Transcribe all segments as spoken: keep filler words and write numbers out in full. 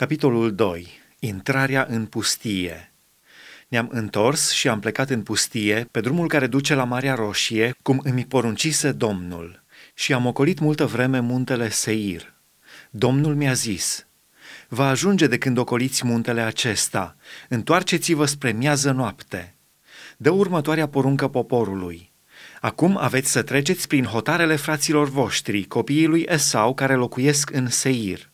Capitolul doi. Intrarea în pustie. Ne-am întors și am plecat în pustie, pe drumul care duce la Maria Roșie, cum îmi poruncise Domnul, și am ocolit multă vreme muntele Seir. Domnul mi-a zis: va ajunge de când ocoliți muntele acesta, întoarceți-vă spre miază noapte. Dă următoarea poruncă poporului: acum aveți să treceți prin hotarele fraților voștri, copiii lui Esau, care locuiesc în Seir.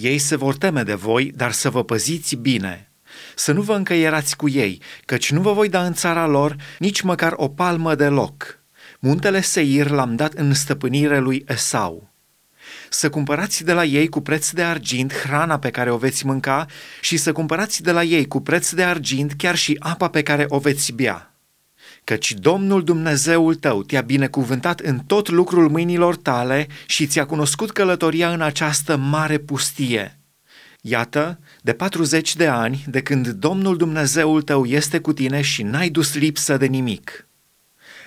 Ei se vor teme de voi, dar să vă păziți bine. Să nu vă încăierați cu ei, căci nu vă voi da în țara lor nici măcar o palmă de loc. Muntele Seir l-am dat în stăpânire lui Esau. Să cumpărați de la ei cu preț de argint hrana pe care o veți mânca și să cumpărați de la ei cu preț de argint chiar și apa pe care o veți bea. Căci Domnul Dumnezeul tău te-a binecuvântat în tot lucrul mâinilor tale și ți-a cunoscut călătoria în această mare pustie. Iată, de patruzeci de ani, de când Domnul Dumnezeul tău este cu tine și n-ai dus lipsă de nimic.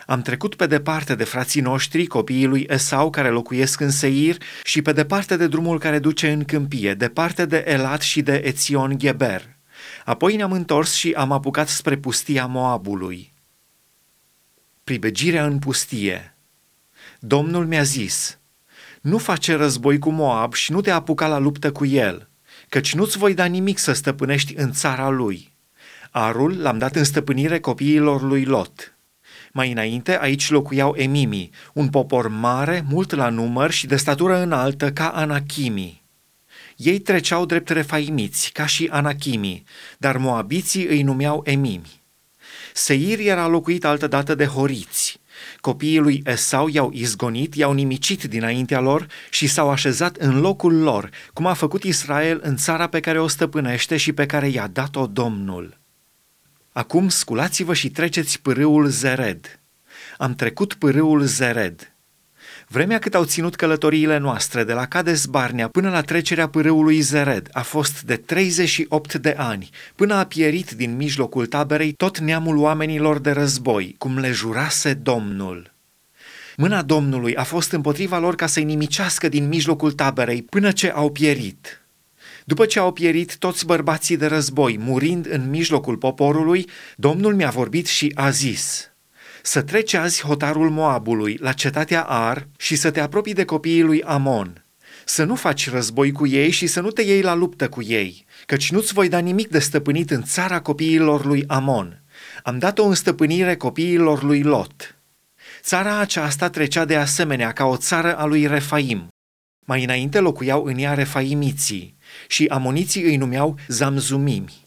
Am trecut pe departe de frații noștri, copiii lui Esau, care locuiesc în Seir, și pe departe de drumul care duce în câmpie, departe de Elat și de Ețion Geber. Apoi ne-am întors și am apucat spre pustia Moabului. Pribegirea în pustie. Domnul mi-a zis: nu face război cu Moab și nu te apuca la luptă cu el, căci nu-ți voi da nimic să stăpânești în țara lui. Arul l-am dat în stăpânire copiilor lui Lot. Mai înainte aici locuiau Emimi, un popor mare, mult la număr și de statură înaltă ca Anachimi. Ei treceau drept refaimiți, ca și Anachimi, dar moabiții îi numeau Emimi. Seir era locuit altădată de horiți. Copiii lui Esau i-au izgonit, i-au nimicit dinaintea lor și s-au așezat în locul lor, cum a făcut Israel în țara pe care o stăpânește și pe care i-a dat-o Domnul. Acum sculați-vă și treceți pârâul Zered. Am trecut pârâul Zered. Vremea cât au ținut călătoriile noastre de la Cades-Barnea până la trecerea pârâului Zered a fost de treizeci și opt de ani, până a pierit din mijlocul taberei tot neamul oamenilor de război, cum le jurase Domnul. Mâna Domnului a fost împotriva lor ca să-i nimicească din mijlocul taberei până ce au pierit. După ce au pierit toți bărbații de război, murind în mijlocul poporului, Domnul mi-a vorbit și a zis: să treci azi hotarul Moabului la cetatea Ar și să te apropii de copiii lui Amon. Să nu faci război cu ei și să nu te iei la luptă cu ei, căci nu-ți voi da nimic de stăpânit în țara copiilor lui Amon. Am dat-o în stăpânire copiilor lui Lot. Țara aceasta trecea de asemenea ca o țară a lui Refaim. Mai înainte locuiau în ea refaimiții și amoniții îi numeau Zamzumimi.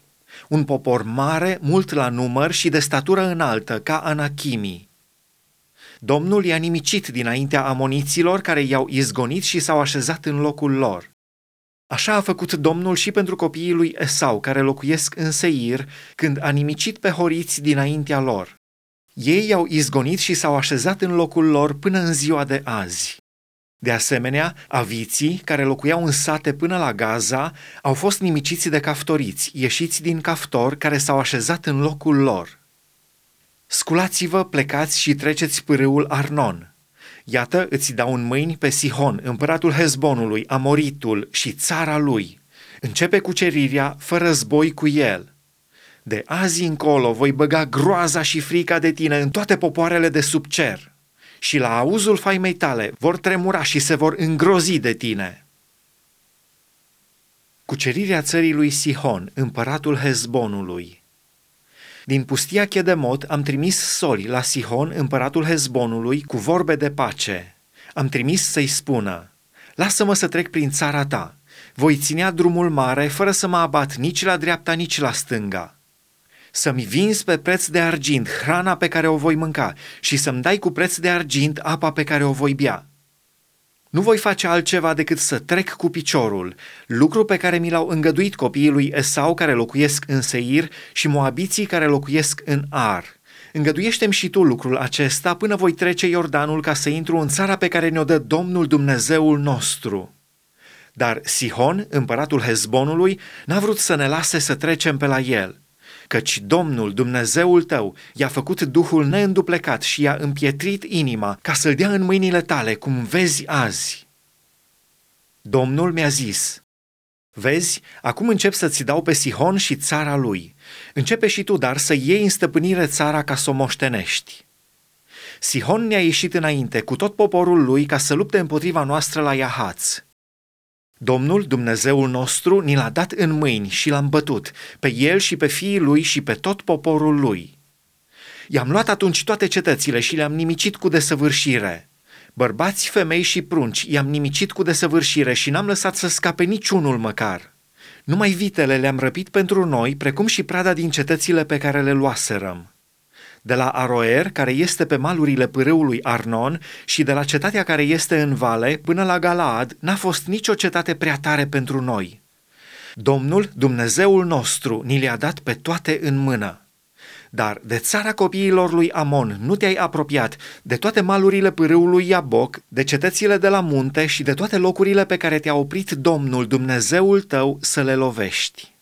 Un popor mare, mult la număr și de statură înaltă, ca Anachimi. Domnul i-a nimicit dinaintea amoniților, care i-au izgonit și s-au așezat în locul lor. Așa a făcut Domnul și pentru copiii lui Esau, care locuiesc în Seir, când a nimicit pe horiți dinaintea lor. Ei i-au izgonit și s-au așezat în locul lor până în ziua de azi. De asemenea, aviții, care locuiau în sate până la Gaza, au fost nimiciți de caftoriți, ieșiți din caftor, care s-au așezat în locul lor. Sculați-vă, plecați și treceți pârâul Arnon. Iată, îți dau în mâini pe Sihon, împăratul Hezbonului, amoritul, și țara lui. Începe cucerirea, fă război cu el. De azi încolo voi băga groaza și frica de tine în toate popoarele de sub cer. Și la auzul faimei tale vor tremura și se vor îngrozi de tine. Cucerirea țării lui Sihon, împăratul Hezbonului. Din pustia Chedemot am trimis soli la Sihon, împăratul Hezbonului, cu vorbe de pace. Am trimis să-i spună: lasă-mă să trec prin țara ta. Voi ținea drumul mare fără să mă abat nici la dreapta, nici la stânga. Să-mi vinzi pe preț de argint hrana pe care o voi mânca și să-mi dai cu preț de argint apa pe care o voi bea. Nu voi face altceva decât să trec cu piciorul, lucru pe care mi l-au îngăduit copiii lui Esau, care locuiesc în Seir, și moabiții, care locuiesc în Ar. Îngăduiește-mi și tu lucrul acesta până voi trece Iordanul, ca să intru în țara pe care ne-o dă Domnul Dumnezeul nostru. Dar Sihon, împăratul Hezbonului, n-a vrut să ne lase să trecem pe la el. Căci Domnul, Dumnezeul tău, i-a făcut duhul neînduplecat și i-a împietrit inima, ca să-l dea în mâinile tale, cum vezi azi. Domnul mi-a zis: Vezi, acum încep să-ți dau pe Sihon și țara lui. Începe și tu, dar să iei în stăpânire țara ca să o moștenești. Sihon ne-a ieșit înainte cu tot poporul lui ca să lupte împotriva noastră la Iahaț. Domnul, Dumnezeul nostru, ni l-a dat în mâini și l-am bătut, pe el și pe fiii lui și pe tot poporul lui. I-am luat atunci toate cetățile și le-am nimicit cu desăvârșire. Bărbați, femei și prunci i-am nimicit cu desăvârșire și n-am lăsat să scape niciunul măcar. Numai vitele le-am răpit pentru noi, precum și prada din cetățile pe care le luaserăm. De la Aroer, care este pe malurile pârâului Arnon, și de la cetatea care este în vale, până la Galaad, n-a fost nicio cetate prea tare pentru noi. Domnul, Dumnezeul nostru, ni le-a dat pe toate în mână. Dar de țara copiilor lui Amon nu te-ai apropiat, de toate malurile pârâului Iaboc, de cetățile de la munte și de toate locurile pe care te-a oprit Domnul, Dumnezeul tău, să le lovești.